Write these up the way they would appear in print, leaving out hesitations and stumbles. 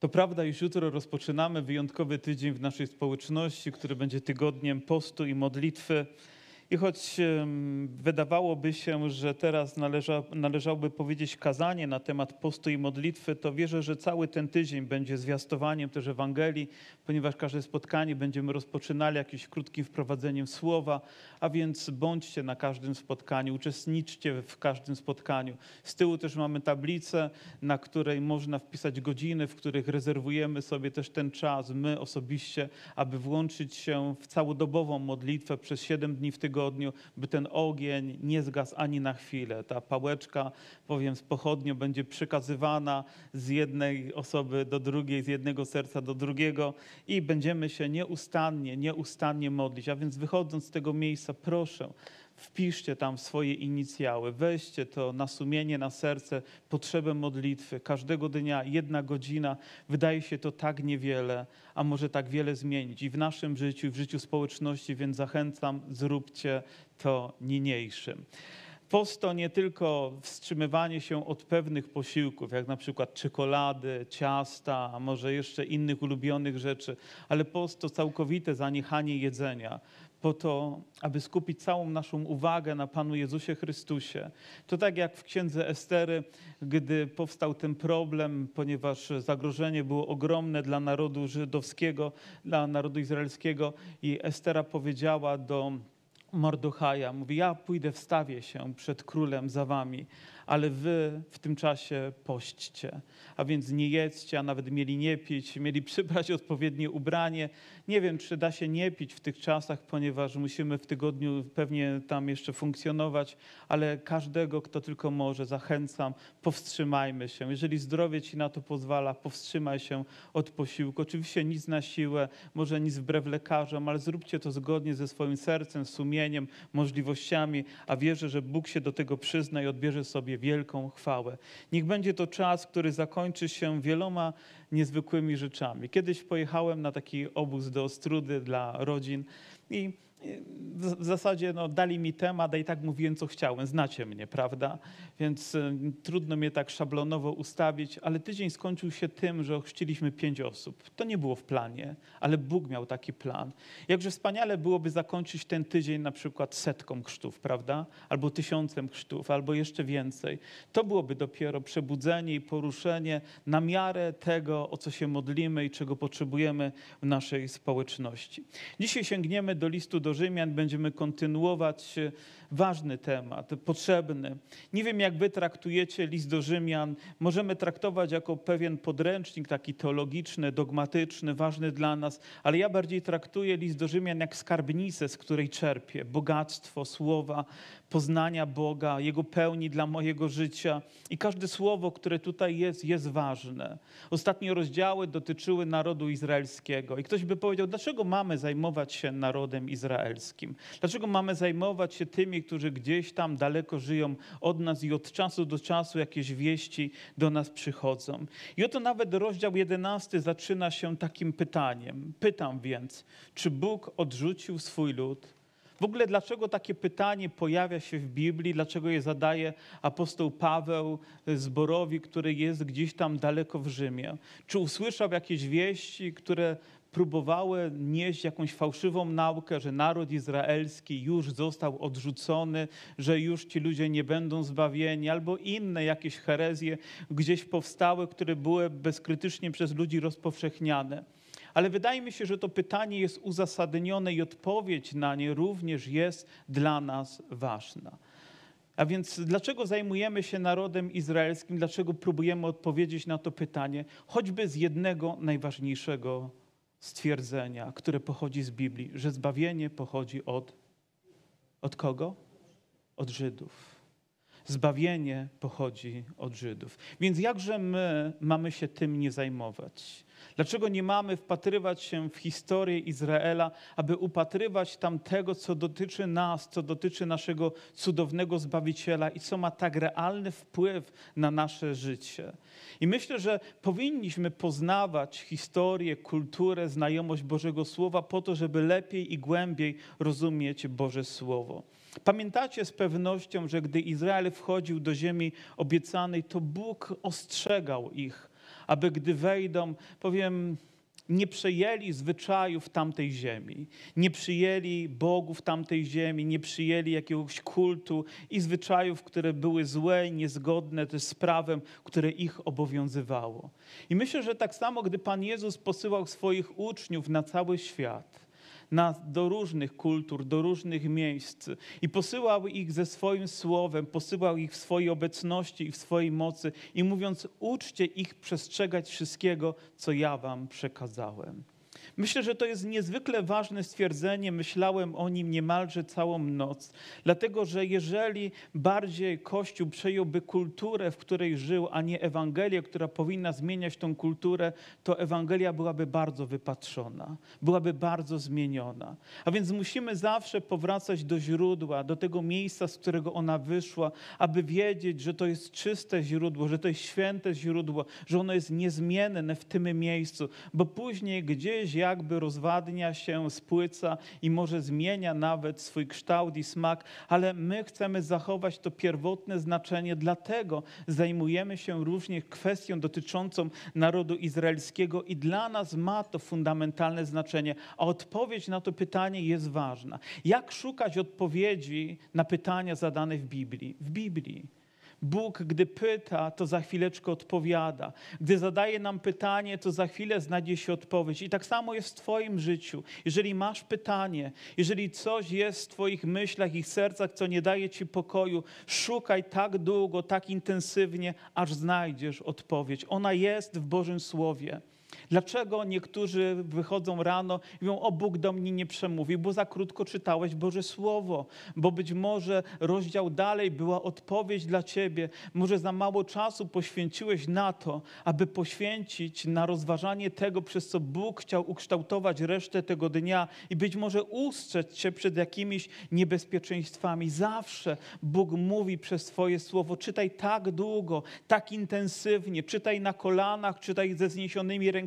To prawda, już jutro rozpoczynamy wyjątkowy tydzień w naszej społeczności, który będzie tygodniem postu i modlitwy. I choć wydawałoby się, że teraz należałoby powiedzieć kazanie na temat postu i modlitwy, to wierzę, że cały ten tydzień będzie zwiastowaniem też Ewangelii, ponieważ każde spotkanie będziemy rozpoczynali jakimś krótkim wprowadzeniem słowa, a więc bądźcie na każdym spotkaniu, uczestniczcie w każdym spotkaniu. Z tyłu też mamy tablicę, na której można wpisać godziny, w których rezerwujemy sobie też ten czas, my osobiście, aby włączyć się w całodobową modlitwę przez 7 dni w tygodniu, by ten ogień nie zgasł ani na chwilę. Ta pałeczka, powiem, z pochodnią będzie przekazywana z jednej osoby do drugiej, z jednego serca do drugiego i będziemy się nieustannie modlić. A więc wychodząc z tego miejsca, proszę, wpiszcie tam swoje inicjały, weźcie to na sumienie, na serce, potrzebę modlitwy. Każdego dnia 1 godzina, wydaje się to tak niewiele, a może tak wiele zmienić i w naszym życiu, i w życiu społeczności, więc zachęcam, zróbcie to niniejszym. Post to nie tylko wstrzymywanie się od pewnych posiłków, jak na przykład czekolady, ciasta, a może jeszcze innych ulubionych rzeczy, ale post to całkowite zaniechanie jedzenia, po to, aby skupić całą naszą uwagę na Panu Jezusie Chrystusie. To tak jak w księdze Estery, gdy powstał ten problem, ponieważ zagrożenie było ogromne dla narodu żydowskiego, dla narodu izraelskiego i Estera powiedziała do Mordechaja, mówi, ja pójdę, wstawię się przed królem za wami, ale wy w tym czasie pośćcie. A więc nie jedzcie, a nawet mieli nie pić, mieli przybrać odpowiednie ubranie. Nie wiem, czy da się nie pić w tych czasach, ponieważ musimy w tygodniu pewnie tam jeszcze funkcjonować, ale każdego, kto tylko może, zachęcam, powstrzymajmy się. Jeżeli zdrowie ci na to pozwala, powstrzymaj się od posiłku. Oczywiście nic na siłę, może nic wbrew lekarzom, ale zróbcie to zgodnie ze swoim sercem, sumieniem, możliwościami, a wierzę, że Bóg się do tego przyzna i odbierze sobie wielką chwałę. Niech będzie to czas, który zakończy się wieloma niezwykłymi rzeczami. Kiedyś pojechałem na taki obóz do Ostródy dla rodzin i w zasadzie dali mi temat, a i tak mówiłem, co chciałem. Znacie mnie, prawda? Więc trudno mnie tak szablonowo ustawić, ale tydzień skończył się tym, że ochrzciliśmy 5 osób. To nie było w planie, ale Bóg miał taki plan. Jakże wspaniale byłoby zakończyć ten tydzień na przykład 100 chrztów, prawda? Albo 1000 chrztów, albo jeszcze więcej. To byłoby dopiero przebudzenie i poruszenie na miarę tego, o co się modlimy i czego potrzebujemy w naszej społeczności. Dzisiaj sięgniemy do listu do Rzymian, będziemy kontynuować ważny temat, potrzebny. Nie wiem, jak wy traktujecie list do Rzymian. Możemy traktować jako pewien podręcznik taki teologiczny, dogmatyczny, ważny dla nas, ale ja bardziej traktuję list do Rzymian jak skarbnicę, z której czerpię bogactwo słowa, poznania Boga, Jego pełni dla mojego życia. I każde słowo, które tutaj jest, jest ważne. Ostatnie rozdziały dotyczyły narodu izraelskiego. I ktoś by powiedział, dlaczego mamy zajmować się narodem izraelskim? Dlaczego mamy zajmować się tymi, którzy gdzieś tam daleko żyją od nas i od czasu do czasu jakieś wieści do nas przychodzą? I oto nawet rozdział 11 zaczyna się takim pytaniem. Pytam więc, czy Bóg odrzucił swój lud? W ogóle dlaczego takie pytanie pojawia się w Biblii, dlaczego je zadaje apostoł Paweł zborowi, który jest gdzieś tam daleko w Rzymie? Czy usłyszał jakieś wieści, które próbowały nieść jakąś fałszywą naukę, że naród izraelski już został odrzucony, że już ci ludzie nie będą zbawieni, albo inne jakieś herezje gdzieś powstały, które były bezkrytycznie przez ludzi rozpowszechniane? Ale wydaje mi się, że to pytanie jest uzasadnione i odpowiedź na nie również jest dla nas ważna. A więc dlaczego zajmujemy się narodem izraelskim? Dlaczego próbujemy odpowiedzieć na to pytanie? Choćby z jednego najważniejszego stwierdzenia, które pochodzi z Biblii, że zbawienie pochodzi od kogo? Od Żydów. Zbawienie pochodzi od Żydów. Więc jakże my mamy się tym nie zajmować? Dlaczego nie mamy wpatrywać się w historię Izraela, aby upatrywać tam tego, co dotyczy nas, co dotyczy naszego cudownego Zbawiciela i co ma tak realny wpływ na nasze życie? I myślę, że powinniśmy poznawać historię, kulturę, znajomość Bożego Słowa po to, żeby lepiej i głębiej rozumieć Boże Słowo. Pamiętacie z pewnością, że gdy Izrael wchodził do ziemi obiecanej, to Bóg ostrzegał ich, aby gdy wejdą, powiem, nie przyjęli zwyczajów tamtej ziemi, nie przyjęli bogów tamtej ziemi, nie przyjęli jakiegoś kultu i zwyczajów, które były złe i niezgodne też z prawem, które ich obowiązywało. I myślę, że tak samo, gdy Pan Jezus posyłał swoich uczniów na cały świat, do różnych kultur, do różnych miejsc i posyłał ich ze swoim słowem, posyłał ich w swojej obecności i w swojej mocy i mówiąc, uczcie ich przestrzegać wszystkiego, co ja wam przekazałem. Myślę, że to jest niezwykle ważne stwierdzenie, myślałem o nim niemalże całą noc, dlatego że jeżeli bardziej Kościół przejąłby kulturę, w której żył, a nie Ewangelię, która powinna zmieniać tą kulturę, to Ewangelia byłaby bardzo wypatrzona, byłaby bardzo zmieniona. A więc musimy zawsze powracać do źródła, do tego miejsca, z którego ona wyszła, aby wiedzieć, że to jest czyste źródło, że to jest święte źródło, że ono jest niezmienne w tym miejscu, bo później gdzieś jakby rozwadnia się, spłyca i może zmienia nawet swój kształt i smak, ale my chcemy zachować to pierwotne znaczenie, dlatego zajmujemy się również kwestią dotyczącą narodu izraelskiego i dla nas ma to fundamentalne znaczenie, a odpowiedź na to pytanie jest ważna. Jak szukać odpowiedzi na pytania zadane w Biblii? W Biblii. Bóg, gdy pyta, to za chwileczkę odpowiada. Gdy zadaje nam pytanie, to za chwilę znajdzie się odpowiedź. I tak samo jest w twoim życiu. Jeżeli masz pytanie, jeżeli coś jest w twoich myślach i sercach, co nie daje ci pokoju, szukaj tak długo, tak intensywnie, aż znajdziesz odpowiedź. Ona jest w Bożym Słowie. Dlaczego niektórzy wychodzą rano i mówią, o Bóg do mnie nie przemówił, bo za krótko czytałeś Boże Słowo, bo być może rozdział dalej była odpowiedź dla ciebie, może za mało czasu poświęciłeś na to, aby poświęcić na rozważanie tego, przez co Bóg chciał ukształtować resztę tego dnia i być może ustrzec cię przed jakimiś niebezpieczeństwami. Zawsze Bóg mówi przez swoje Słowo, czytaj tak długo, tak intensywnie, czytaj na kolanach, czytaj ze zniesionymi rękami,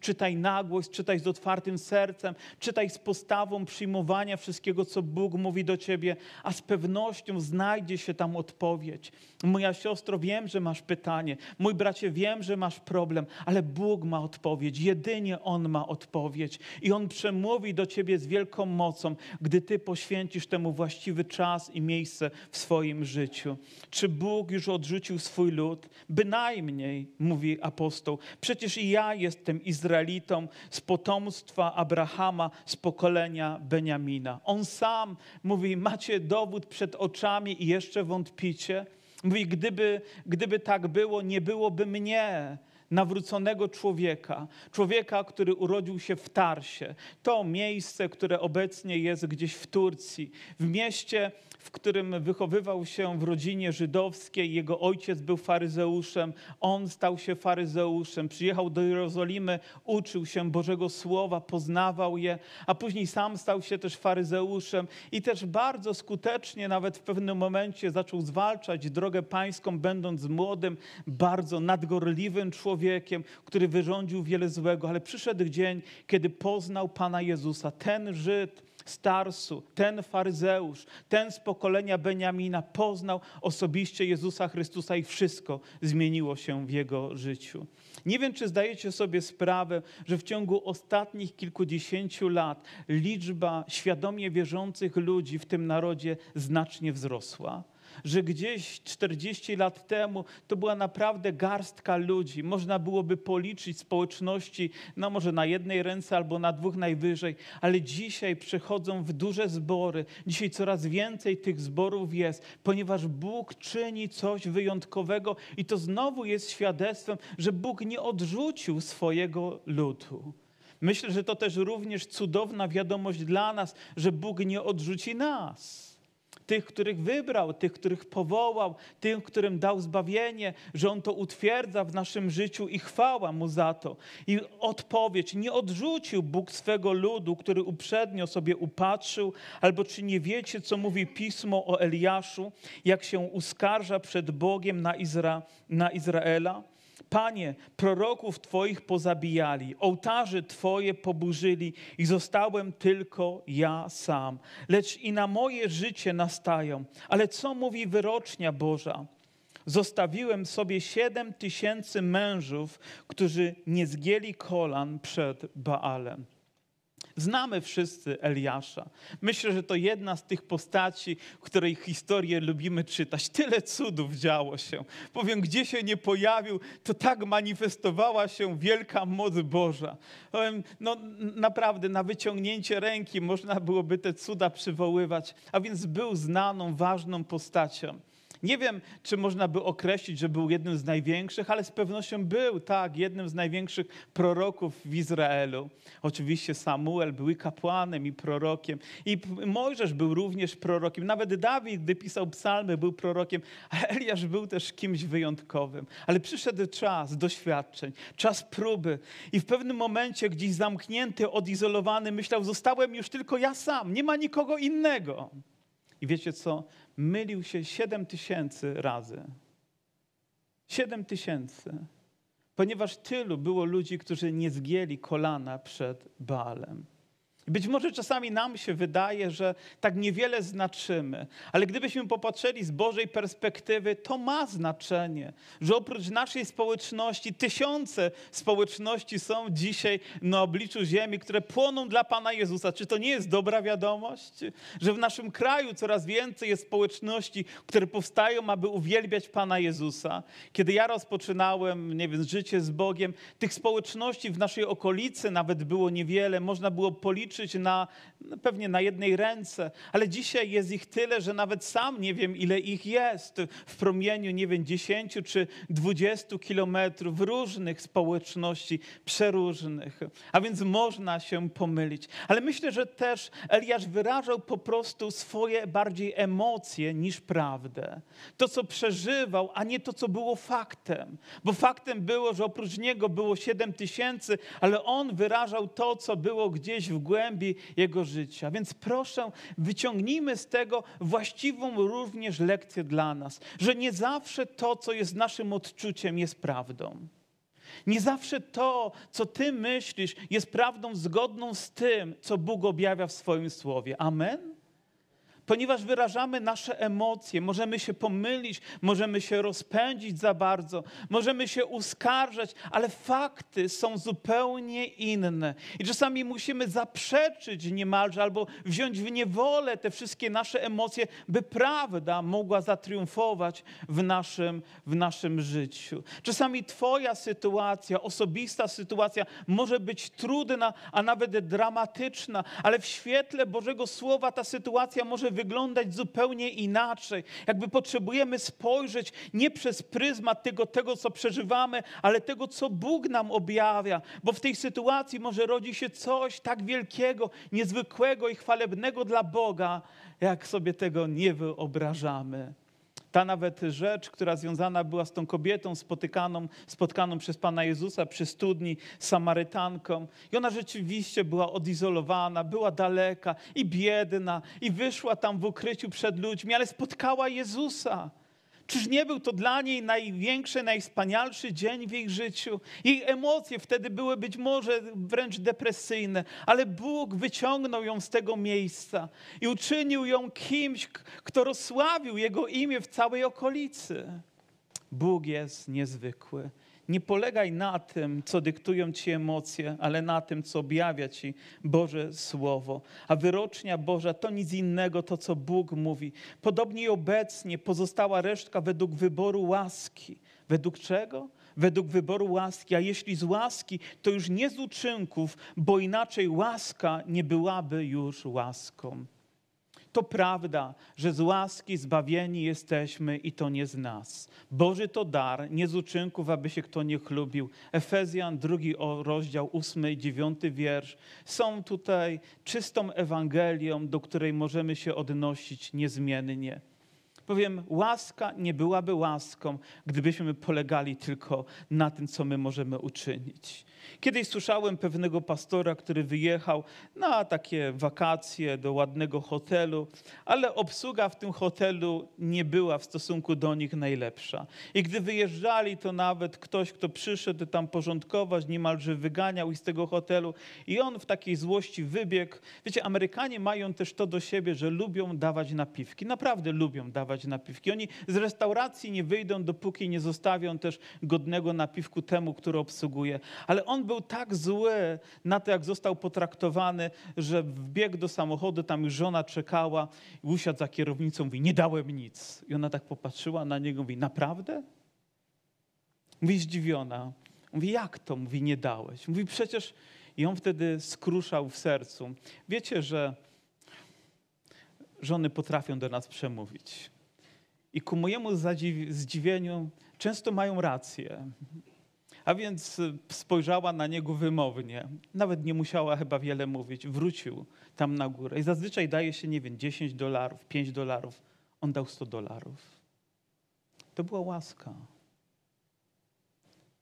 czytaj na głos, czytaj z otwartym sercem, czytaj z postawą przyjmowania wszystkiego, co Bóg mówi do ciebie, a z pewnością znajdzie się tam odpowiedź. Moja siostro, wiem, że masz pytanie. Mój bracie, wiem, że masz problem, ale Bóg ma odpowiedź. Jedynie On ma odpowiedź i On przemówi do ciebie z wielką mocą, gdy ty poświęcisz temu właściwy czas i miejsce w swoim życiu. Czy Bóg już odrzucił swój lud? Bynajmniej, mówi apostoł. Przecież i ja jestem Izraelitą z potomstwa Abrahama, z pokolenia Beniamina. On sam mówi, macie dowód przed oczami i jeszcze wątpicie? Mówi, gdyby tak było, nie byłoby mnie, nawróconego człowieka, który urodził się w Tarsie. To miejsce, które obecnie jest gdzieś w Turcji, w mieście, w którym wychowywał się w rodzinie żydowskiej. Jego ojciec był faryzeuszem, on stał się faryzeuszem, przyjechał do Jerozolimy, uczył się Bożego Słowa, poznawał je, a później sam stał się też faryzeuszem i też bardzo skutecznie nawet w pewnym momencie zaczął zwalczać drogę pańską, będąc młodym, bardzo nadgorliwym człowiekiem, który wyrządził wiele złego, ale przyszedł dzień, kiedy poznał Pana Jezusa. Ten Żyd z Tarsu, ten faryzeusz, ten z pokolenia Beniamina poznał osobiście Jezusa Chrystusa i wszystko zmieniło się w jego życiu. Nie wiem, czy zdajecie sobie sprawę, że w ciągu ostatnich kilkudziesięciu lat liczba świadomie wierzących ludzi w tym narodzie znacznie wzrosła. Że gdzieś 40 lat temu to była naprawdę garstka ludzi. Można byłoby policzyć społeczności, no może na jednej ręce albo na dwóch najwyżej, ale dzisiaj przechodzą w duże zbory. Dzisiaj coraz więcej tych zborów jest, ponieważ Bóg czyni coś wyjątkowego i to znowu jest świadectwem, że Bóg nie odrzucił swojego ludu. Myślę, że to też również cudowna wiadomość dla nas, że Bóg nie odrzuci nas. Tych, których wybrał, tych, których powołał, tym, którym dał zbawienie, że On to utwierdza w naszym życiu i chwała Mu za to. I odpowiedź, nie odrzucił Bóg swego ludu, który uprzednio sobie upatrzył, albo czy nie wiecie, co mówi Pismo o Eliaszu, jak się uskarża przed Bogiem na Izraela? Panie, proroków Twoich pozabijali, ołtarze Twoje poburzyli i zostałem tylko ja sam. Lecz i na moje życie nastają. Ale co mówi wyrocznia Boża? zostawiłem sobie 7000 mężów, którzy nie zgięli kolan przed Baalem. Znamy wszyscy Eliasza. Myślę, że to jedna z tych postaci, której historię lubimy czytać. Tyle cudów działo się. Powiem, gdzie się nie pojawił, to tak manifestowała się wielka moc Boża. Powiem, no naprawdę, na wyciągnięcie ręki można byłoby te cuda przywoływać. A więc był znaną, ważną postacią. Nie wiem, czy można by określić, że był jednym z największych, ale z pewnością był, tak, jednym z największych proroków w Izraelu. Oczywiście Samuel był i kapłanem, i prorokiem. I Mojżesz był również prorokiem. Nawet Dawid, gdy pisał psalmy, był prorokiem. A Eliasz był też kimś wyjątkowym. Ale przyszedł czas doświadczeń, czas próby. I w pewnym momencie gdzieś zamknięty, odizolowany, myślał, zostałem już tylko ja sam, nie ma nikogo innego. I wiecie co? Mylił się 7000 razy. 7000. Ponieważ tylu było ludzi, którzy nie zgięli kolana przed Baalem. Być może czasami nam się wydaje, że tak niewiele znaczymy, ale gdybyśmy popatrzyli z Bożej perspektywy, to ma znaczenie, że oprócz naszej społeczności 1000 społeczności są dzisiaj na obliczu ziemi, które płoną dla Pana Jezusa. Czy to nie jest dobra wiadomość? Że w naszym kraju coraz więcej jest społeczności, które powstają, aby uwielbiać Pana Jezusa. Kiedy ja rozpoczynałem, życie z Bogiem, tych społeczności w naszej okolicy nawet było niewiele, można było policzyć, pewnie na jednej ręce, ale dzisiaj jest ich tyle, że nawet sam nie wiem, ile ich jest w promieniu, 10 czy 20 kilometrów różnych społeczności, przeróżnych. A więc można się pomylić. Ale myślę, że też Eliasz wyrażał po prostu swoje bardziej emocje niż prawdę. To, co przeżywał, a nie to, co było faktem. Bo faktem było, że oprócz niego było 7000, ale on wyrażał to, co było gdzieś w głębi jego życia. Więc proszę, wyciągnijmy z tego właściwą również lekcję dla nas, że nie zawsze to, co jest naszym odczuciem, jest prawdą. Nie zawsze to, co ty myślisz, jest prawdą zgodną z tym, co Bóg objawia w swoim słowie. Amen? Ponieważ wyrażamy nasze emocje, możemy się pomylić, możemy się rozpędzić za bardzo, możemy się uskarżać, ale fakty są zupełnie inne. I czasami musimy zaprzeczyć niemalże albo wziąć w niewolę te wszystkie nasze emocje, by prawda mogła zatriumfować w naszym życiu. Czasami twoja sytuacja, osobista sytuacja może być trudna, a nawet dramatyczna, ale w świetle Bożego Słowa ta sytuacja może wyglądać zupełnie inaczej. Jakby potrzebujemy spojrzeć nie przez pryzmat tego, co przeżywamy, ale tego, co Bóg nam objawia. Bo w tej sytuacji może rodzi się coś tak wielkiego, niezwykłego i chwalebnego dla Boga, jak sobie tego nie wyobrażamy. Ta nawet rzecz, która związana była z tą kobietą spotkaną przez Pana Jezusa przy studni, Samarytanką. I ona rzeczywiście była odizolowana, była daleka i biedna i wyszła tam w ukryciu przed ludźmi, ale spotkała Jezusa. Czyż nie był to dla niej największy, najwspanialszy dzień w jej życiu? Jej emocje wtedy były być może wręcz depresyjne, ale Bóg wyciągnął ją z tego miejsca i uczynił ją kimś, kto rozsławił Jego imię w całej okolicy. Bóg jest niezwykły. Nie polegaj na tym, co dyktują ci emocje, ale na tym, co objawia ci Boże Słowo. A wyrocznia Boża to nic innego, to co Bóg mówi. Podobnie i obecnie pozostała resztka według wyboru łaski. Według czego? Według wyboru łaski. A jeśli z łaski, to już nie z uczynków, bo inaczej łaska nie byłaby już łaską. To prawda, że z łaski zbawieni jesteśmy i to nie z nas. Boży to dar, nie z uczynków, aby się kto nie chlubił. Efezjan 2:8-9 są tutaj czystą Ewangelią, do której możemy się odnosić niezmiennie. Powiem, łaska nie byłaby łaską, gdybyśmy polegali tylko na tym, co my możemy uczynić. Kiedyś słyszałem pewnego pastora, który wyjechał na takie wakacje do ładnego hotelu, ale obsługa w tym hotelu nie była w stosunku do nich najlepsza. I gdy wyjeżdżali, to nawet ktoś, kto przyszedł tam porządkować, niemalże wyganiał ich z tego hotelu i on w takiej złości wybiegł. Wiecie, Amerykanie mają też to do siebie, że lubią dawać napiwki. Naprawdę lubią dawać dostać napiwki. Oni z restauracji nie wyjdą, dopóki nie zostawią też godnego napiwku temu, który obsługuje. Ale on był tak zły na to, jak został potraktowany, że wbiegł do samochodu, tam już żona czekała, usiadł za kierownicą, mówi, nie dałem nic. I ona tak popatrzyła na niego, mówi, naprawdę? Mówi, zdziwiona. Mówi, jak to? Mówi, nie dałeś. Mówi, przecież... I on wtedy skruszał w sercu. Wiecie, że żony potrafią do nas przemówić. I ku mojemu zdziwieniu często mają rację. A więc spojrzała na niego wymownie. Nawet nie musiała chyba wiele mówić. Wrócił tam na górę. I zazwyczaj daje się, nie wiem, $10, $5. On dał $100. To była łaska.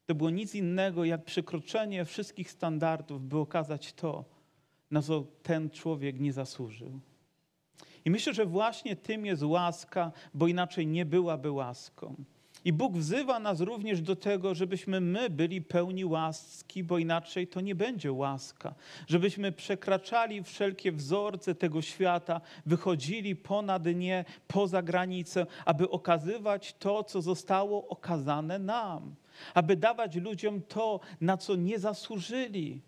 To było nic innego, jak przekroczenie wszystkich standardów, by okazać to, na co ten człowiek nie zasłużył. I myślę, że właśnie tym jest łaska, bo inaczej nie byłaby łaską. I Bóg wzywa nas również do tego, żebyśmy my byli pełni łaski, bo inaczej to nie będzie łaska. Żebyśmy przekraczali wszelkie wzorce tego świata, wychodzili ponad nie, poza granicę, aby okazywać to, co zostało okazane nam. Aby dawać ludziom to, na co nie zasłużyli,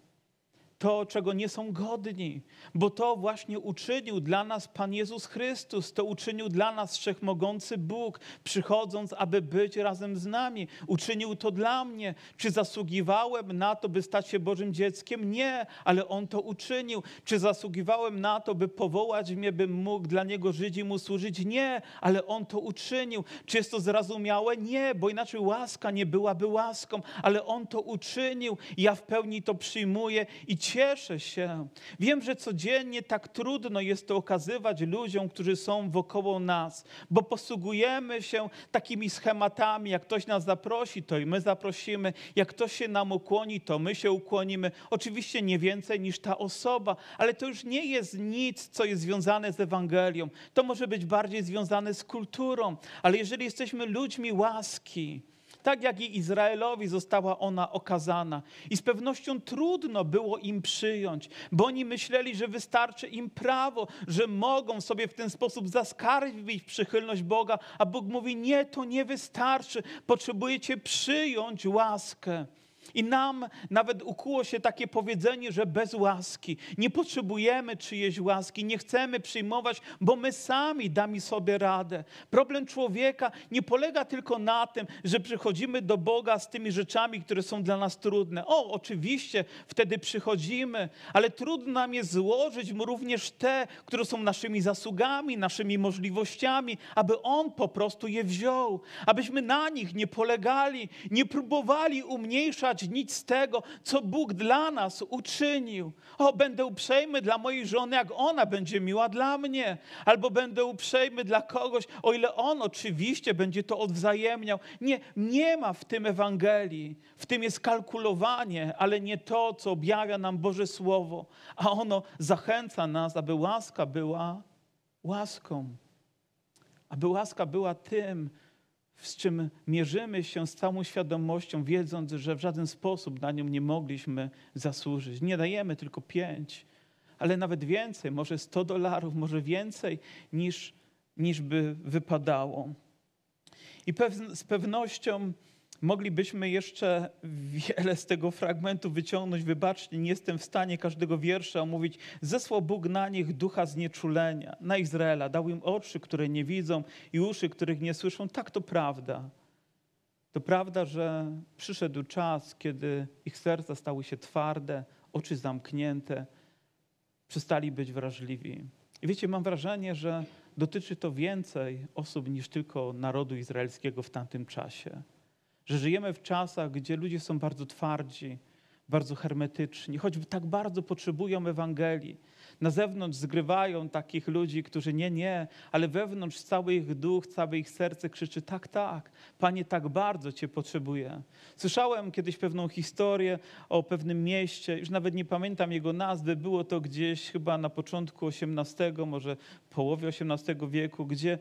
to, czego nie są godni, bo to właśnie uczynił dla nas Pan Jezus Chrystus, to uczynił dla nas Wszechmogący Bóg, przychodząc, aby być razem z nami. Uczynił to dla mnie. Czy zasługiwałem na to, by stać się Bożym dzieckiem? Nie, ale On to uczynił. Czy zasługiwałem na to, by powołać mnie, bym mógł dla Niego żyć i Mu służyć? Nie, ale On to uczynił. Czy jest to zrozumiałe? Nie, bo inaczej łaska nie byłaby łaską, ale On to uczynił. Ja w pełni to przyjmuję i cieszę się. Wiem, że codziennie tak trudno jest to okazywać ludziom, którzy są wokoło nas, bo posługujemy się takimi schematami. Jak ktoś nas zaprosi, to i my zaprosimy. Jak ktoś się nam ukłoni, to my się ukłonimy. Oczywiście nie więcej niż ta osoba, ale to już nie jest nic, co jest związane z Ewangelią. To może być bardziej związane z kulturą, ale jeżeli jesteśmy ludźmi łaski, tak jak i Izraelowi została ona okazana. I z pewnością trudno było im przyjąć, bo oni myśleli, że wystarczy im prawo, że mogą sobie w ten sposób zaskarbić przychylność Boga, a Bóg mówi, nie, to nie wystarczy, potrzebujecie przyjąć łaskę. I nam nawet ukuło się takie powiedzenie, że bez łaski. Nie potrzebujemy czyjejś łaski, nie chcemy przyjmować, bo my sami damy sobie radę. Problem człowieka nie polega tylko na tym, że przychodzimy do Boga z tymi rzeczami, które są dla nas trudne. O, oczywiście, wtedy przychodzimy, ale trudno nam jest złożyć mu również te, które są naszymi zasługami, naszymi możliwościami, aby On po prostu je wziął, abyśmy na nich nie polegali, nie próbowali umniejszać nic z tego, co Bóg dla nas uczynił. O, będę uprzejmy dla mojej żony, jak ona będzie miła dla mnie. Albo będę uprzejmy dla kogoś, o ile on oczywiście będzie to odwzajemniał. Nie, nie ma w tym Ewangelii. W tym jest kalkulowanie, ale nie to, co objawia nam Boże Słowo. A ono zachęca nas, aby łaska była łaską. Aby łaska była tym, z czym mierzymy się z całą świadomością, wiedząc, że w żaden sposób na nią nie mogliśmy zasłużyć. Nie dajemy tylko 5, ale nawet więcej, może $100, może więcej niż by wypadało. I z pewnością moglibyśmy jeszcze wiele z tego fragmentu wyciągnąć. Wybaczcie, nie jestem w stanie każdego wiersza omówić. Zesłał Bóg na nich ducha znieczulenia, na Izraela. Dał im oczy, które nie widzą i uszy, których nie słyszą. Tak, to prawda. To prawda, że przyszedł czas, kiedy ich serca stały się twarde, oczy zamknięte. Przestali być wrażliwi. I wiecie, mam wrażenie, że dotyczy to więcej osób niż tylko narodu izraelskiego w tamtym czasie. Że żyjemy w czasach, gdzie ludzie są bardzo twardzi, bardzo hermetyczni, choćby tak bardzo potrzebują Ewangelii. Na zewnątrz zgrywają takich ludzi, którzy nie, ale wewnątrz cały ich duch, całe ich serce krzyczy tak, Panie, tak bardzo Cię potrzebuję. Słyszałem kiedyś pewną historię o pewnym mieście, już nawet nie pamiętam jego nazwy, było to gdzieś chyba na początku XVIII, może połowie XVIII wieku, gdzie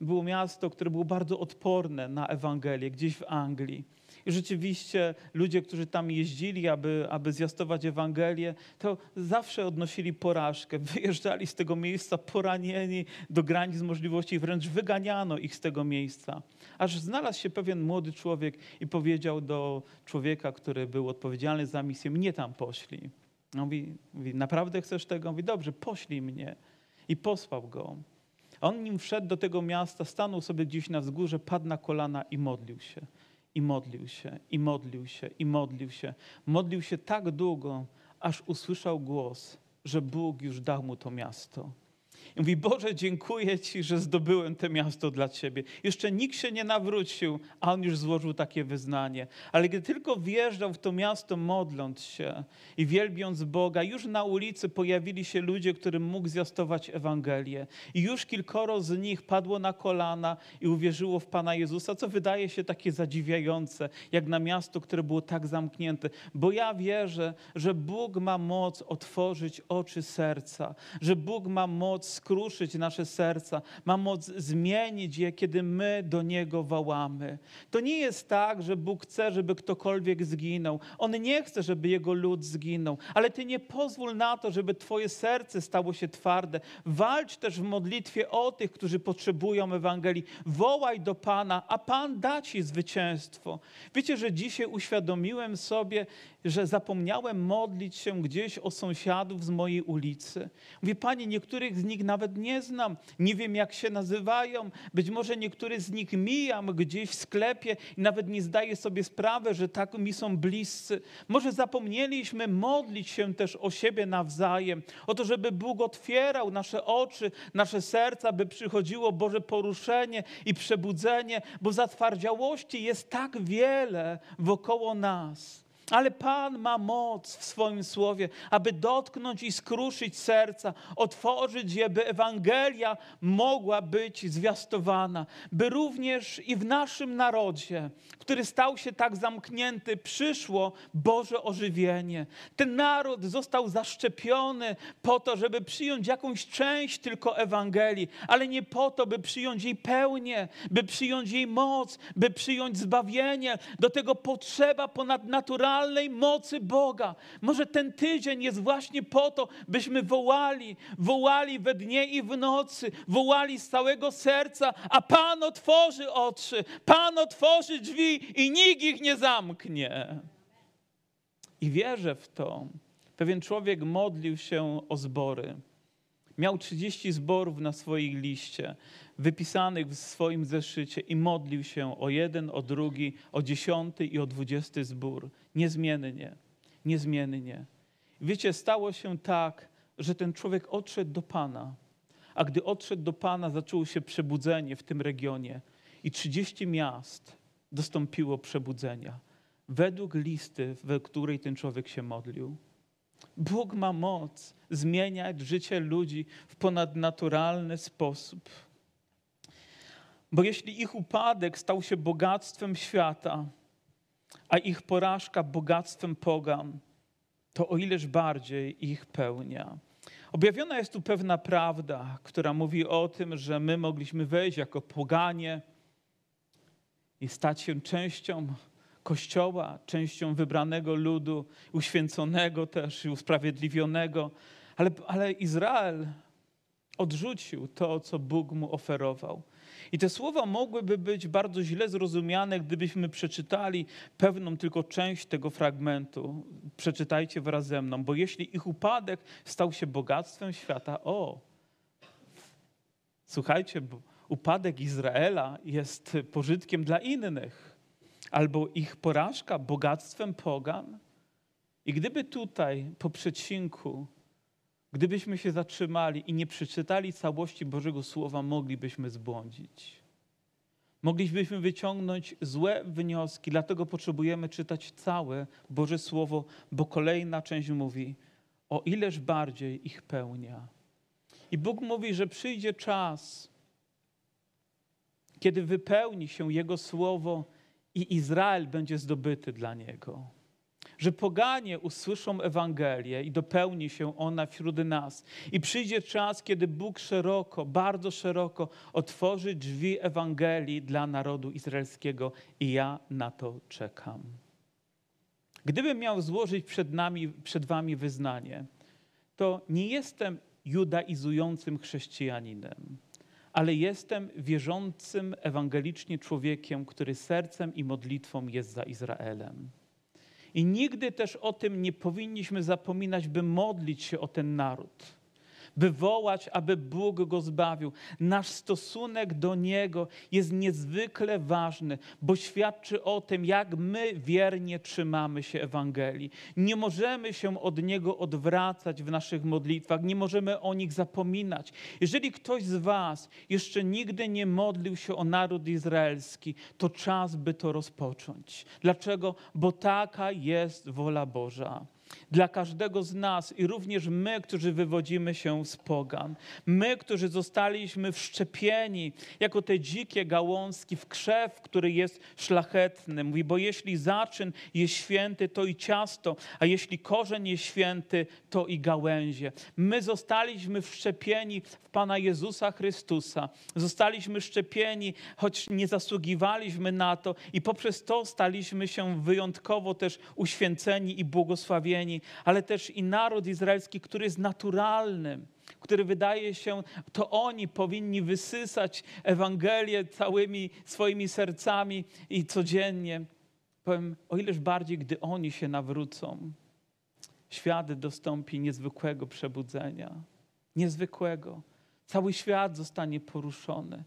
było miasto, które było bardzo odporne na Ewangelię, gdzieś w Anglii. I rzeczywiście ludzie, którzy tam jeździli, aby zwiastować Ewangelię, to zawsze odnosili porażkę. Wyjeżdżali z tego miejsca poranieni do granic możliwości i wręcz wyganiano ich z tego miejsca. Aż znalazł się pewien młody człowiek i powiedział do człowieka, który był odpowiedzialny za misję, mnie tam poślij. On mówi, naprawdę chcesz tego? On mówi, dobrze, poślij mnie. I posłał go. On nim wszedł do tego miasta, stanął sobie gdzieś na wzgórze, padł na kolana i modlił się. I modlił się, i modlił się, i modlił się. Modlił się tak długo, aż usłyszał głos, że Bóg już dał mu to miasto. I mówi, Boże, dziękuję Ci, że zdobyłem to miasto dla Ciebie. Jeszcze nikt się nie nawrócił, a on już złożył takie wyznanie. Ale gdy tylko wjeżdżał w to miasto, modląc się i wielbiąc Boga, już na ulicy pojawili się ludzie, którym mógł zwiastować Ewangelię. I już kilkoro z nich padło na kolana i uwierzyło w Pana Jezusa, co wydaje się takie zadziwiające, jak na miasto, które było tak zamknięte. Bo ja wierzę, że Bóg ma moc otworzyć oczy serca, że Bóg ma moc skruszyć nasze serca, ma moc zmienić je, kiedy my do Niego wołamy. To nie jest tak, że Bóg chce, żeby ktokolwiek zginął. On nie chce, żeby Jego lud zginął. Ale Ty nie pozwól na to, żeby Twoje serce stało się twarde. Walcz też w modlitwie o tych, którzy potrzebują Ewangelii. Wołaj do Pana, a Pan da Ci zwycięstwo. Wiecie, że dzisiaj uświadomiłem sobie, że zapomniałem modlić się gdzieś o sąsiadów z mojej ulicy. Mówię, Panie, niektórych z nich nawet nie znam, nie wiem jak się nazywają, być może niektórych z nich mijam gdzieś w sklepie i nawet nie zdaję sobie sprawy, że tak mi są bliscy. Może zapomnieliśmy modlić się też o siebie nawzajem, o to, żeby Bóg otwierał nasze oczy, nasze serca, by przychodziło Boże poruszenie i przebudzenie, bo zatwardziałości jest tak wiele wokoło nas. Ale Pan ma moc w swoim Słowie, aby dotknąć i skruszyć serca, otworzyć je, by Ewangelia mogła być zwiastowana. By również i w naszym narodzie, który stał się tak zamknięty, przyszło Boże ożywienie. Ten naród został zaszczepiony po to, żeby przyjąć jakąś część tylko Ewangelii, ale nie po to, by przyjąć jej pełnię, by przyjąć jej moc, by przyjąć zbawienie. Do tego potrzeba ponadnaturalna mocy Boga. Może ten tydzień jest właśnie po to, byśmy wołali we dnie i w nocy, wołali z całego serca, a Pan otworzy oczy, Pan otworzy drzwi i nikt ich nie zamknie. I wierzę w to. Pewien człowiek modlił się o zbory. Miał 30 zborów na swojej liście, wypisanych w swoim zeszycie i modlił się o jeden, o drugi, o 10 i o 20 zbór. Niezmiennie, niezmiennie. Wiecie, stało się tak, że ten człowiek odszedł do Pana, a gdy odszedł do Pana, zaczęło się przebudzenie w tym regionie i 30 miast dostąpiło przebudzenia według listy, we której ten człowiek się modlił. Bóg ma moc zmieniać życie ludzi w ponadnaturalny sposób. Bo jeśli ich upadek stał się bogactwem świata, a ich porażka bogactwem pogan, to o ileż bardziej ich pełnia. Objawiona jest tu pewna prawda, która mówi o tym, że my mogliśmy wejść jako poganie i stać się częścią Kościoła, częścią wybranego ludu, uświęconego też i usprawiedliwionego. Ale Izrael odrzucił to, co Bóg mu oferował. I te słowa mogłyby być bardzo źle zrozumiane, gdybyśmy przeczytali pewną tylko część tego fragmentu. Przeczytajcie wraz ze mną, bo jeśli ich upadek stał się bogactwem świata, słuchajcie, upadek Izraela jest pożytkiem dla innych, albo ich porażka bogactwem pogan. I gdyby tutaj po przecinku, gdybyśmy się zatrzymali i nie przeczytali całości Bożego Słowa, moglibyśmy zbłądzić. Moglibyśmy wyciągnąć złe wnioski, dlatego potrzebujemy czytać całe Boże Słowo, bo kolejna część mówi, o ileż bardziej ich pełnia. I Bóg mówi, że przyjdzie czas, kiedy wypełni się Jego Słowo i Izrael będzie zdobyty dla Niego. że poganie usłyszą Ewangelię i dopełni się ona wśród nas. I przyjdzie czas, kiedy Bóg szeroko, bardzo szeroko otworzy drzwi Ewangelii dla narodu izraelskiego i ja na to czekam. Gdybym miał złożyć przed wami wyznanie, to nie jestem judaizującym chrześcijaninem, ale jestem wierzącym ewangelicznie człowiekiem, który sercem i modlitwą jest za Izraelem. I nigdy też o tym nie powinniśmy zapominać, by modlić się o ten naród, by wołać, aby Bóg go zbawił. Nasz stosunek do Niego jest niezwykle ważny, bo świadczy o tym, jak my wiernie trzymamy się Ewangelii. Nie możemy się od Niego odwracać w naszych modlitwach, nie możemy o nich zapominać. Jeżeli ktoś z was jeszcze nigdy nie modlił się o naród izraelski, to czas, by to rozpocząć. Dlaczego? Bo taka jest wola Boża dla każdego z nas i również my, którzy wywodzimy się z pogan. My, którzy zostaliśmy wszczepieni jako te dzikie gałązki w krzew, który jest szlachetny. Mówi, bo jeśli zaczyn jest święty, to i ciasto, a jeśli korzeń jest święty, to i gałęzie. My zostaliśmy wszczepieni w Pana Jezusa Chrystusa. Zostaliśmy szczepieni, choć nie zasługiwaliśmy na to i poprzez to staliśmy się wyjątkowo też uświęceni i błogosławieni, ale też i naród izraelski, który jest naturalnym, który wydaje się, to oni powinni wysysać Ewangelię całymi swoimi sercami i codziennie. Powiem, o ileż bardziej, gdy oni się nawrócą, świat dostąpi niezwykłego przebudzenia. Niezwykłego. Cały świat zostanie poruszony.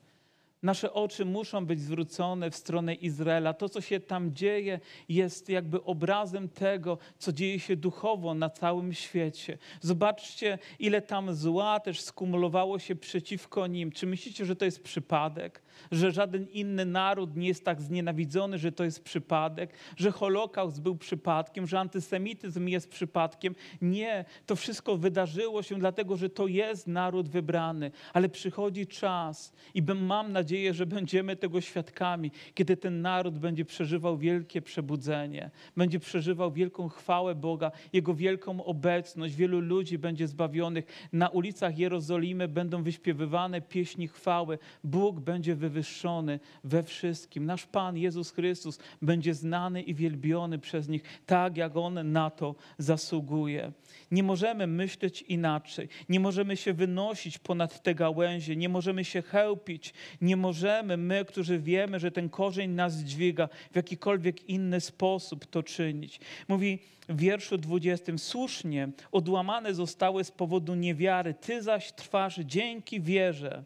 Nasze oczy muszą być zwrócone w stronę Izraela. To, co się tam dzieje, jest jakby obrazem tego, co dzieje się duchowo na całym świecie. Zobaczcie, ile tam zła też skumulowało się przeciwko nim. Czy myślicie, że to jest przypadek? Że żaden inny naród nie jest tak znienawidzony, że to jest przypadek? Że Holokaust był przypadkiem? Że antysemityzm jest przypadkiem? Nie, to wszystko wydarzyło się dlatego, że to jest naród wybrany. Ale przychodzi czas i mam nadzieję, że będziemy tego świadkami, kiedy ten naród będzie przeżywał wielkie przebudzenie, będzie przeżywał wielką chwałę Boga, Jego wielką obecność. Wielu ludzi będzie zbawionych. Na ulicach Jerozolimy będą wyśpiewywane pieśni chwały. Bóg będzie wywyższony we wszystkim. Nasz Pan Jezus Chrystus będzie znany i wielbiony przez nich, tak jak On na to zasługuje. Nie możemy myśleć inaczej. Nie możemy się wynosić ponad te gałęzie. Nie możemy się chełpić. Nie możemy, my, którzy wiemy, że ten korzeń nas dźwiga, w jakikolwiek inny sposób to czynić. Mówi w wierszu 20, słusznie odłamane zostały z powodu niewiary, ty zaś trwasz dzięki wierze.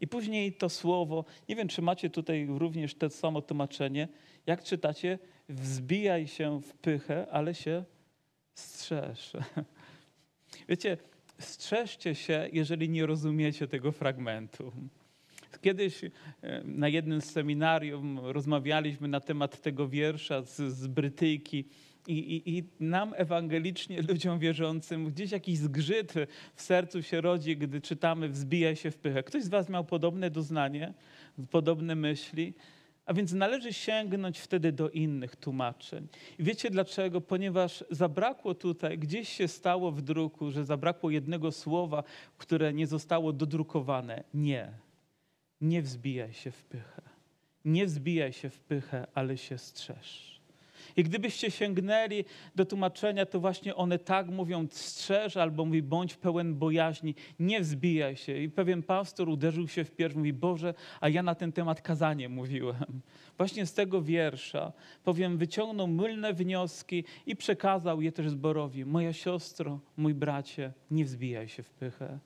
I później to słowo, nie wiem, czy macie tutaj również to samo tłumaczenie, jak czytacie, wzbijaj się w pychę, ale się strzeż. Wiecie, strzeżcie się, jeżeli nie rozumiecie tego fragmentu. Kiedyś na jednym z seminarium rozmawialiśmy na temat tego wiersza z Brytyjki i nam ewangelicznie, ludziom wierzącym, gdzieś jakiś zgrzyt w sercu się rodzi, gdy czytamy wzbijaj się w pychę. Ktoś z was miał podobne doznanie, podobne myśli? A więc należy sięgnąć wtedy do innych tłumaczeń. I wiecie dlaczego? Ponieważ zabrakło tutaj, gdzieś się stało w druku, że zabrakło jednego słowa, które nie zostało dodrukowane. Nie. Nie wzbijaj się w pychę. Nie wzbijaj się w pychę, ale się strzeż. I gdybyście sięgnęli do tłumaczenia, to właśnie one tak mówią, strzeż, albo mówi, bądź pełen bojaźni, nie wzbijaj się. I pewien pastor uderzył się w pierś, mówi, Boże, a ja na ten temat kazanie mówiłem. Właśnie z tego wiersza, powiem, wyciągnął mylne wnioski i przekazał je też zborowi. Moja siostro, mój bracie, nie wzbijaj się w pychę.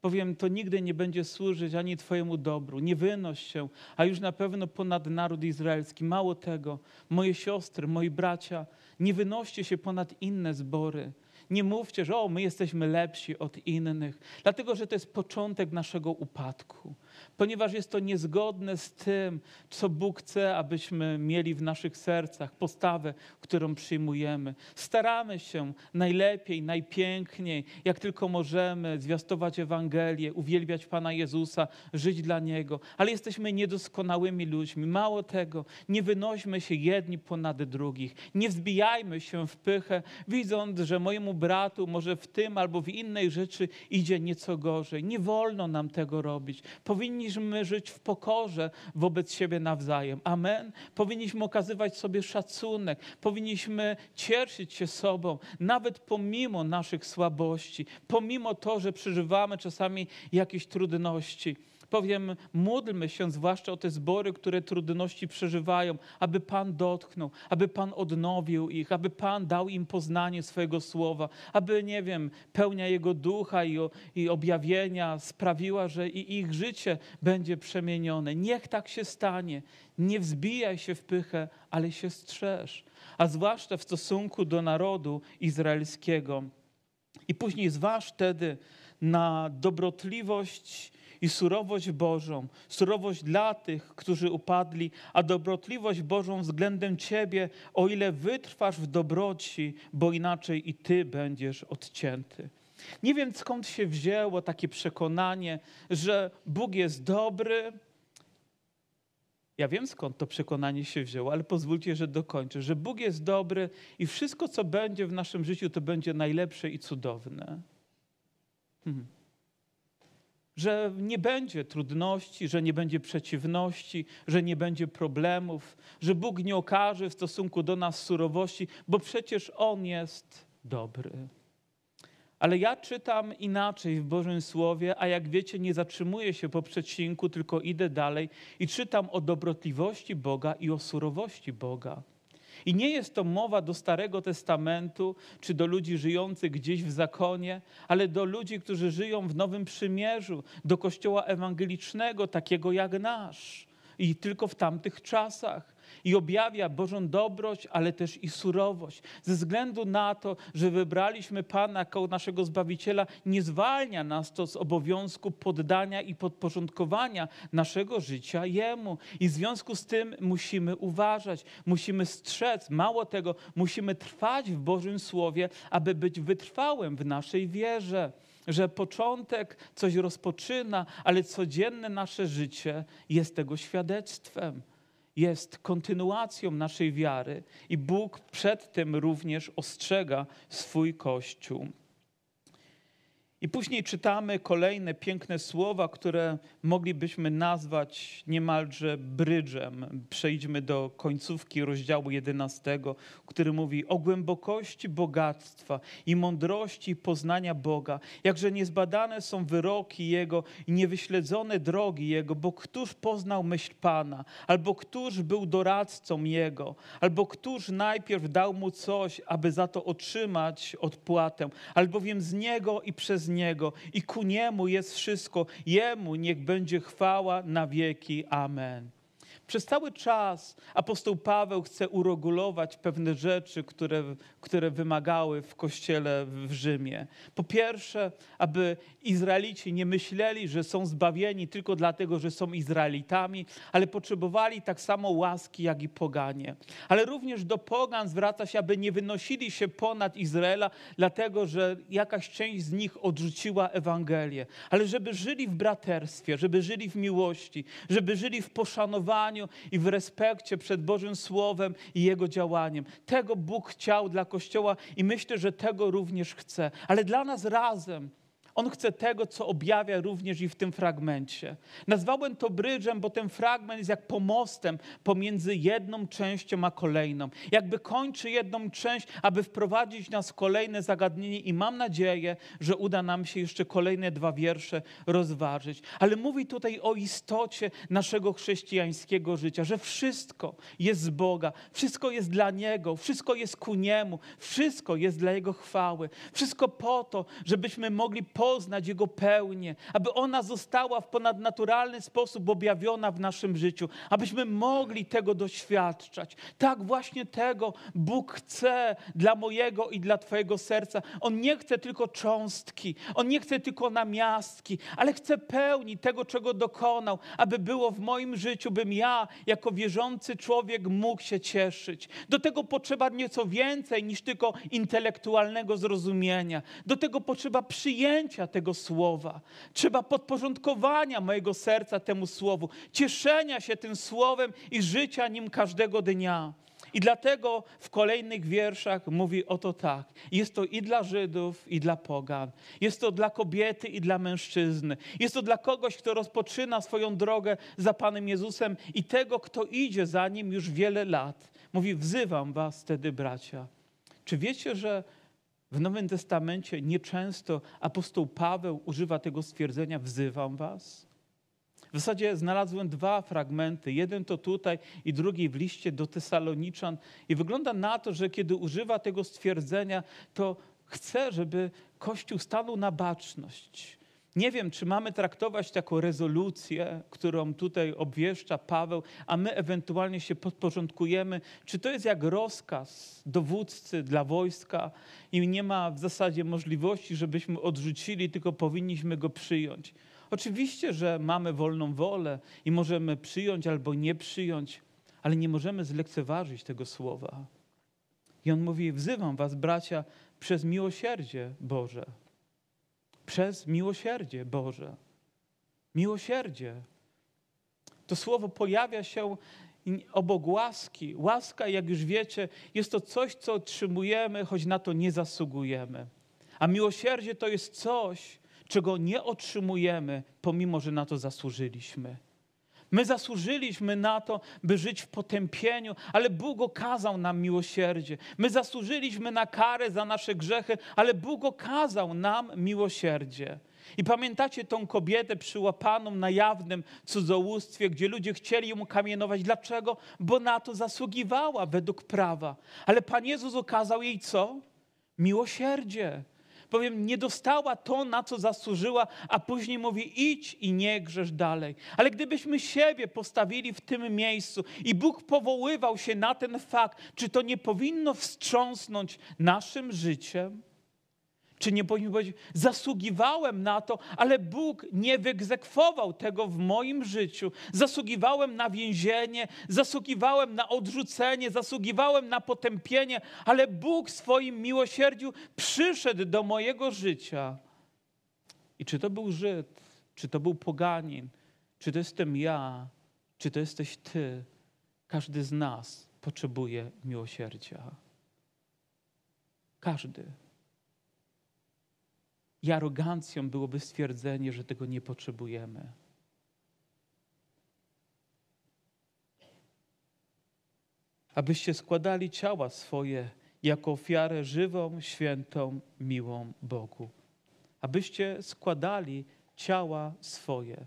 Powiem, to nigdy nie będzie służyć ani twojemu dobru. Nie wynoś się, a już na pewno ponad naród izraelski. Mało tego, moje siostry, moi bracia, nie wynoście się ponad inne zbory. Nie mówcie, że my jesteśmy lepsi od innych, dlatego że to jest początek naszego upadku. ponieważ jest to niezgodne z tym, co Bóg chce, abyśmy mieli w naszych sercach, postawę, którą przyjmujemy. Staramy się najlepiej, najpiękniej, jak tylko możemy, zwiastować Ewangelię, uwielbiać Pana Jezusa, żyć dla Niego, ale jesteśmy niedoskonałymi ludźmi. Mało tego, nie wynośmy się jedni ponad drugich, nie wzbijajmy się w pychę, widząc, że mojemu bratu może w tym albo w innej rzeczy idzie nieco gorzej. Nie wolno nam tego robić. Powinniśmy żyć w pokorze wobec siebie nawzajem. Amen. Powinniśmy okazywać sobie szacunek. Powinniśmy cieszyć się sobą, nawet pomimo naszych słabości, pomimo to, że przeżywamy czasami jakieś trudności. Powiem, módlmy się zwłaszcza o te zbory, które trudności przeżywają, aby Pan dotknął, aby Pan odnowił ich, aby Pan dał im poznanie swojego słowa, aby, nie wiem, pełnia Jego ducha i objawienia sprawiła, że i ich życie będzie przemienione. Niech tak się stanie. Nie wzbijaj się w pychę, ale się strzeż, a zwłaszcza w stosunku do narodu izraelskiego. I później zważ wtedy na dobrotliwość i surowość Bożą, surowość dla tych, którzy upadli, a dobrotliwość Bożą względem Ciebie, o ile wytrwasz w dobroci, bo inaczej i Ty będziesz odcięty. Nie wiem, skąd się wzięło takie przekonanie, że Bóg jest dobry. Ja wiem, skąd to przekonanie się wzięło, ale pozwólcie, że dokończę, że Bóg jest dobry i wszystko, co będzie w naszym życiu, to będzie najlepsze i cudowne. Że nie będzie trudności, że nie będzie przeciwności, że nie będzie problemów, że Bóg nie okaże w stosunku do nas surowości, bo przecież On jest dobry. Ale ja czytam inaczej w Bożym Słowie, a jak wiecie, nie zatrzymuję się po przecinku, tylko idę dalej i czytam o dobrotliwości Boga i o surowości Boga. I nie jest to mowa do Starego Testamentu, czy do ludzi żyjących gdzieś w zakonie, ale do ludzi, którzy żyją w Nowym Przymierzu, do kościoła ewangelicznego, takiego jak nasz, i tylko w tamtych czasach. I objawia Bożą dobroć, ale też i surowość. Ze względu na to, że wybraliśmy Pana jako naszego Zbawiciela, nie zwalnia nas to z obowiązku poddania i podporządkowania naszego życia Jemu. I w związku z tym musimy uważać, musimy strzec. Mało tego, musimy trwać w Bożym Słowie, aby być wytrwałym w naszej wierze. Że początek coś rozpoczyna, ale codzienne nasze życie jest tego świadectwem. Jest kontynuacją naszej wiary i Bóg przed tym również ostrzega swój Kościół. I później czytamy kolejne piękne słowa, które moglibyśmy nazwać niemalże brydżem. Przejdźmy do końcówki rozdziału 11, który mówi o głębokości bogactwa i mądrości poznania Boga, jakże niezbadane są wyroki Jego i niewyśledzone drogi Jego, bo któż poznał myśl Pana, albo któż był doradcą Jego, albo któż najpierw dał Mu coś, aby za to otrzymać odpłatę, albowiem z Niego i przez Niego i ku Niemu jest wszystko. Jemu niech będzie chwała na wieki. Amen. Przez cały czas apostoł Paweł chce uregulować pewne rzeczy, które wymagały w kościele w Rzymie. Po pierwsze, aby Izraelici nie myśleli, że są zbawieni tylko dlatego, że są Izraelitami, ale potrzebowali tak samo łaski, jak i poganie. Ale również do pogan zwraca się, aby nie wynosili się ponad Izraela, dlatego, że jakaś część z nich odrzuciła Ewangelię. Ale żeby żyli w braterstwie, żeby żyli w miłości, żeby żyli w poszanowaniu, i w respekcie przed Bożym Słowem i Jego działaniem. Tego Bóg chciał dla Kościoła i myślę, że tego również chce. Ale dla nas razem On chce tego, co objawia również i w tym fragmencie. Nazwałem to brydżem, bo ten fragment jest jak pomostem pomiędzy jedną częścią a kolejną. Jakby kończy jedną część, aby wprowadzić nas w kolejne zagadnienie i mam nadzieję, że uda nam się jeszcze kolejne dwa wiersze rozważyć. Ale mówi tutaj o istocie naszego chrześcijańskiego życia, że wszystko jest z Boga, wszystko jest dla Niego, wszystko jest ku Niemu, wszystko jest dla Jego chwały. Wszystko po to, żebyśmy mogli poznać Jego pełnię, aby ona została w ponadnaturalny sposób objawiona w naszym życiu, abyśmy mogli tego doświadczać. Tak, właśnie tego Bóg chce dla mojego i dla Twojego serca. On nie chce tylko cząstki, On nie chce tylko namiastki, ale chce pełni tego, czego dokonał, aby było w moim życiu, bym ja, jako wierzący człowiek, mógł się cieszyć. Do tego potrzeba nieco więcej niż tylko intelektualnego zrozumienia. Do tego potrzeba przyjęcia tego słowa. Trzeba podporządkowania mojego serca temu słowu, cieszenia się tym słowem i życia nim każdego dnia. I dlatego w kolejnych wierszach mówi oto tak. Jest to i dla Żydów, i dla pogan. Jest to dla kobiety i dla mężczyzny. Jest to dla kogoś, kto rozpoczyna swoją drogę za Panem Jezusem i tego, kto idzie za Nim już wiele lat. Mówi, wzywam was wtedy, bracia. Czy wiecie, że w Nowym Testamencie nieczęsto apostoł Paweł używa tego stwierdzenia wzywam was? W zasadzie znalazłem dwa fragmenty. Jeden to tutaj i drugi w liście do Tesaloniczan. I wygląda na to, że kiedy używa tego stwierdzenia, to chce, żeby Kościół stanął na baczność. Nie wiem, czy mamy traktować taką rezolucję, którą tutaj obwieszcza Paweł, a my ewentualnie się podporządkujemy. Czy to jest jak rozkaz dowódcy dla wojska i nie ma w zasadzie możliwości, żebyśmy odrzucili, tylko powinniśmy go przyjąć. Oczywiście, że mamy wolną wolę i możemy przyjąć albo nie przyjąć, ale nie możemy zlekceważyć tego słowa. I on mówi, wzywam was, bracia, przez miłosierdzie Boże. Przez miłosierdzie Boże. Miłosierdzie. To słowo pojawia się obok łaski. Łaska, jak już wiecie, jest to coś, co otrzymujemy, choć na to nie zasługujemy. A miłosierdzie to jest coś, czego nie otrzymujemy, pomimo że na to zasłużyliśmy. My zasłużyliśmy na to, by żyć w potępieniu, ale Bóg okazał nam miłosierdzie. My zasłużyliśmy na karę za nasze grzechy, ale Bóg okazał nam miłosierdzie. I pamiętacie tą kobietę przyłapaną na jawnym cudzołóstwie, gdzie ludzie chcieli ją kamienować. Dlaczego? Bo na to zasługiwała według prawa. Ale Pan Jezus okazał jej co? Miłosierdzie. Bowiem nie dostała to, na co zasłużyła, a później mówi, idź i nie grzesz dalej. Ale gdybyśmy siebie postawili w tym miejscu i Bóg powoływał się na ten fakt, czy to nie powinno wstrząsnąć naszym życiem? Czy nie powinno powiedzieć, zasługiwałem na to, ale Bóg nie wyegzekwował tego w moim życiu. Zasługiwałem na więzienie, zasługiwałem na odrzucenie, zasługiwałem na potępienie, ale Bóg w swoim miłosierdziu przyszedł do mojego życia. I czy to był Żyd, czy to był poganin, czy to jestem ja, czy to jesteś ty, każdy z nas potrzebuje miłosierdzia. Każdy. I arogancją byłoby stwierdzenie, że tego nie potrzebujemy. Abyście składali ciała swoje jako ofiarę żywą, świętą, miłą Bogu. Abyście składali ciała swoje.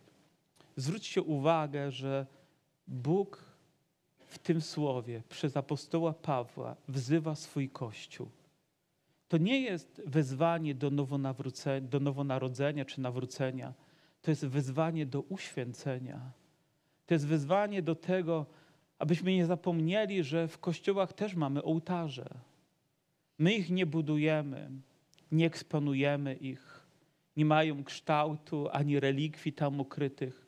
Zwróćcie uwagę, że Bóg w tym słowie przez apostoła Pawła wzywa swój Kościół. To nie jest wezwanie do nowonarodzenia czy nawrócenia. To jest wezwanie do uświęcenia. To jest wezwanie do tego, abyśmy nie zapomnieli, że w kościołach też mamy ołtarze. My ich nie budujemy, nie eksponujemy ich. Nie mają kształtu ani relikwii tam ukrytych.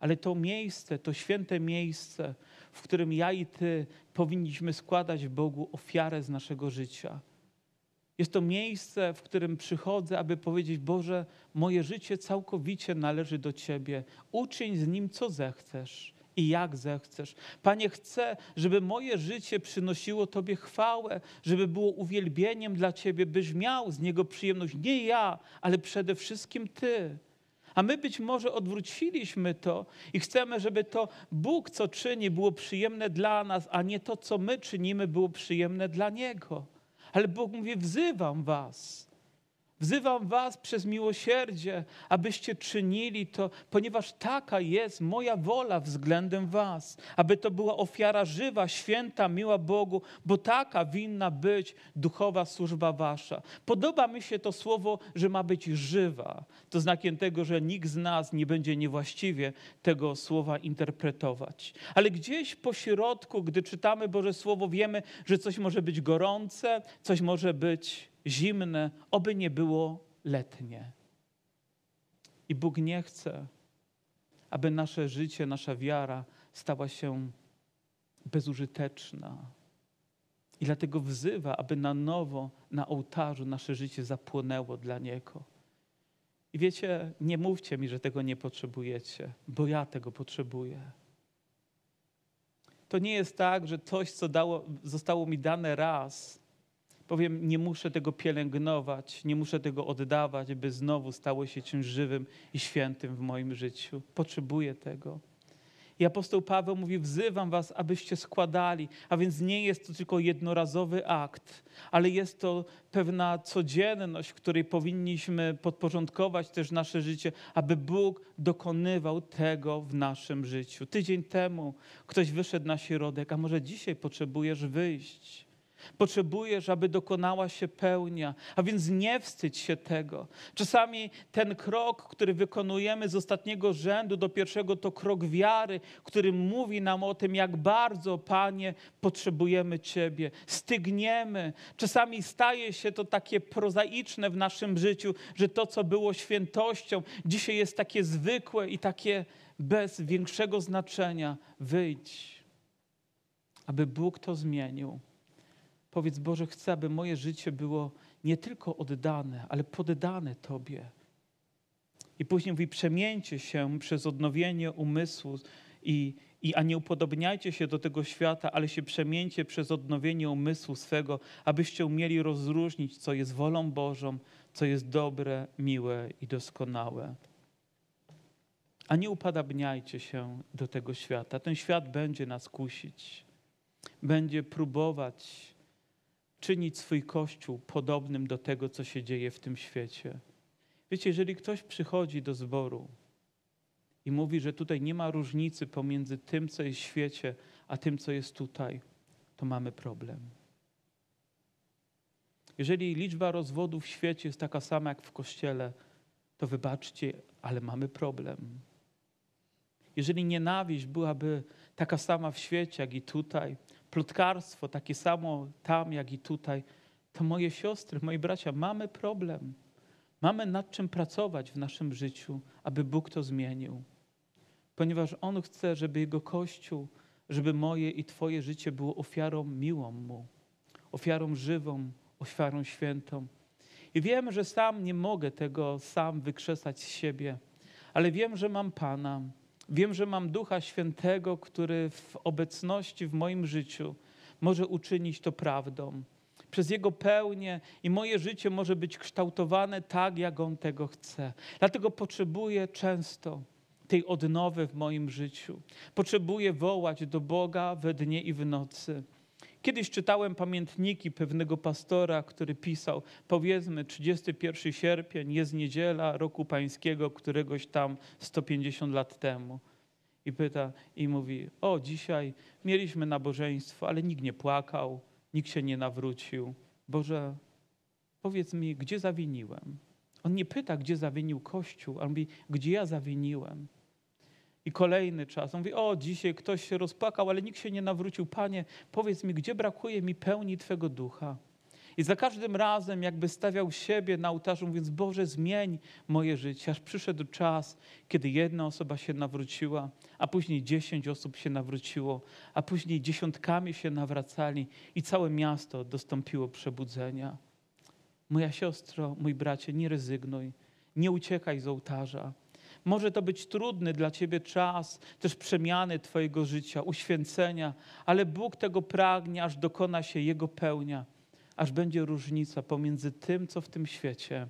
Ale to miejsce, to święte miejsce, w którym ja i ty powinniśmy składać Bogu ofiarę z naszego życia. Jest to miejsce, w którym przychodzę, aby powiedzieć, Boże, moje życie całkowicie należy do Ciebie. Uczyń z nim, co zechcesz i jak zechcesz. Panie, chcę, żeby moje życie przynosiło Tobie chwałę, żeby było uwielbieniem dla Ciebie, byś miał z niego przyjemność. Nie ja, ale przede wszystkim Ty. A my być może odwróciliśmy to i chcemy, żeby to Bóg, co czyni, było przyjemne dla nas, a nie to, co my czynimy, było przyjemne dla Niego. Ale Bóg mówi, wzywam was. Wzywam was przez miłosierdzie, abyście czynili to, ponieważ taka jest moja wola względem was, aby to była ofiara żywa, święta, miła Bogu, bo taka winna być duchowa służba wasza. Podoba mi się to słowo, że ma być żywa. To znakiem tego, że nikt z nas nie będzie niewłaściwie tego słowa interpretować. Ale gdzieś po środku, gdy czytamy Boże Słowo, wiemy, że coś może być gorące, coś może być zimne, oby nie było letnie. I Bóg nie chce, aby nasze życie, nasza wiara stała się bezużyteczna. I dlatego wzywa, aby na nowo na ołtarzu nasze życie zapłonęło dla Niego. I wiecie, nie mówcie mi, że tego nie potrzebujecie, bo ja tego potrzebuję. To nie jest tak, że coś, co zostało mi dane raz, powiem, nie muszę tego pielęgnować, nie muszę tego oddawać, by znowu stało się czymś żywym i świętym w moim życiu. Potrzebuję tego. I apostoł Paweł mówi, wzywam was, abyście składali. A więc nie jest to tylko jednorazowy akt, ale jest to pewna codzienność, której powinniśmy podporządkować też nasze życie, aby Bóg dokonywał tego w naszym życiu. Tydzień temu ktoś wyszedł na środek, a może dzisiaj potrzebujesz wyjść. Potrzebujesz, aby dokonała się pełnia, a więc nie wstydź się tego. Czasami ten krok, który wykonujemy z ostatniego rzędu do pierwszego, to krok wiary, który mówi nam o tym, jak bardzo, Panie, potrzebujemy Ciebie, stygniemy. Czasami staje się to takie prozaiczne w naszym życiu, że to, co było świętością, dzisiaj jest takie zwykłe i takie bez większego znaczenia. Wyjdź, aby Bóg to zmienił. Powiedz, Boże, chcę, aby moje życie było nie tylko oddane, ale poddane Tobie. I później mówi, przemieńcie się przez odnowienie umysłu a nie upodobniajcie się do tego świata, ale się przemieńcie przez odnowienie umysłu swego, abyście umieli rozróżnić, co jest wolą Bożą, co jest dobre, miłe i doskonałe. A nie upodabniajcie się do tego świata. Ten świat będzie nas kusić, będzie próbować czynić swój Kościół podobnym do tego, co się dzieje w tym świecie. Wiecie, jeżeli ktoś przychodzi do zboru i mówi, że tutaj nie ma różnicy pomiędzy tym, co jest w świecie, a tym, co jest tutaj, to mamy problem. Jeżeli liczba rozwodów w świecie jest taka sama jak w Kościele, to wybaczcie, ale mamy problem. Jeżeli nienawiść byłaby taka sama w świecie, jak i tutaj, plotkarstwo takie samo tam, jak i tutaj, to moje siostry, moi bracia, mamy problem. Mamy nad czym pracować w naszym życiu, aby Bóg to zmienił. Ponieważ On chce, żeby Jego Kościół, żeby moje i Twoje życie było ofiarą miłą Mu, ofiarą żywą, ofiarą świętą. I wiem, że sam nie mogę tego sam wykrzesać z siebie, ale wiem, że mam Pana. Wiem, że mam Ducha Świętego, który w obecności w moim życiu może uczynić to prawdą. Przez Jego pełnię i moje życie może być kształtowane tak, jak On tego chce. Dlatego potrzebuję często tej odnowy w moim życiu. Potrzebuję wołać do Boga we dnie i w nocy. Kiedyś czytałem pamiętniki pewnego pastora, który pisał, powiedzmy, 31 sierpień jest niedziela roku pańskiego, któregoś tam 150 lat temu. I pyta i mówi, o, dzisiaj mieliśmy nabożeństwo, ale nikt nie płakał, nikt się nie nawrócił. Boże, powiedz mi, gdzie zawiniłem? On nie pyta, gdzie zawinił Kościół, on mówi, gdzie ja zawiniłem? I kolejny czas. On mówi, o, dzisiaj ktoś się rozpłakał, ale nikt się nie nawrócił. Panie, powiedz mi, gdzie brakuje mi pełni Twego Ducha? I za każdym razem jakby stawiał siebie na ołtarzu, mówiąc, Boże, zmień moje życie. Aż przyszedł czas, kiedy jedna osoba się nawróciła, a później 10 osób się nawróciło, a później dziesiątkami się nawracali i całe miasto dostąpiło przebudzenia. Moja siostro, mój bracie, nie rezygnuj, nie uciekaj z ołtarza. Może to być trudny dla Ciebie czas, też przemiany Twojego życia, uświęcenia, ale Bóg tego pragnie, aż dokona się Jego pełnia, aż będzie różnica pomiędzy tym, co w tym świecie,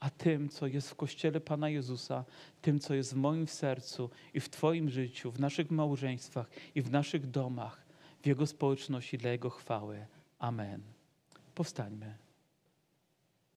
a tym, co jest w Kościele Pana Jezusa, tym, co jest w moim sercu i w Twoim życiu, w naszych małżeństwach i w naszych domach, w Jego społeczności dla Jego chwały. Amen. Powstańmy.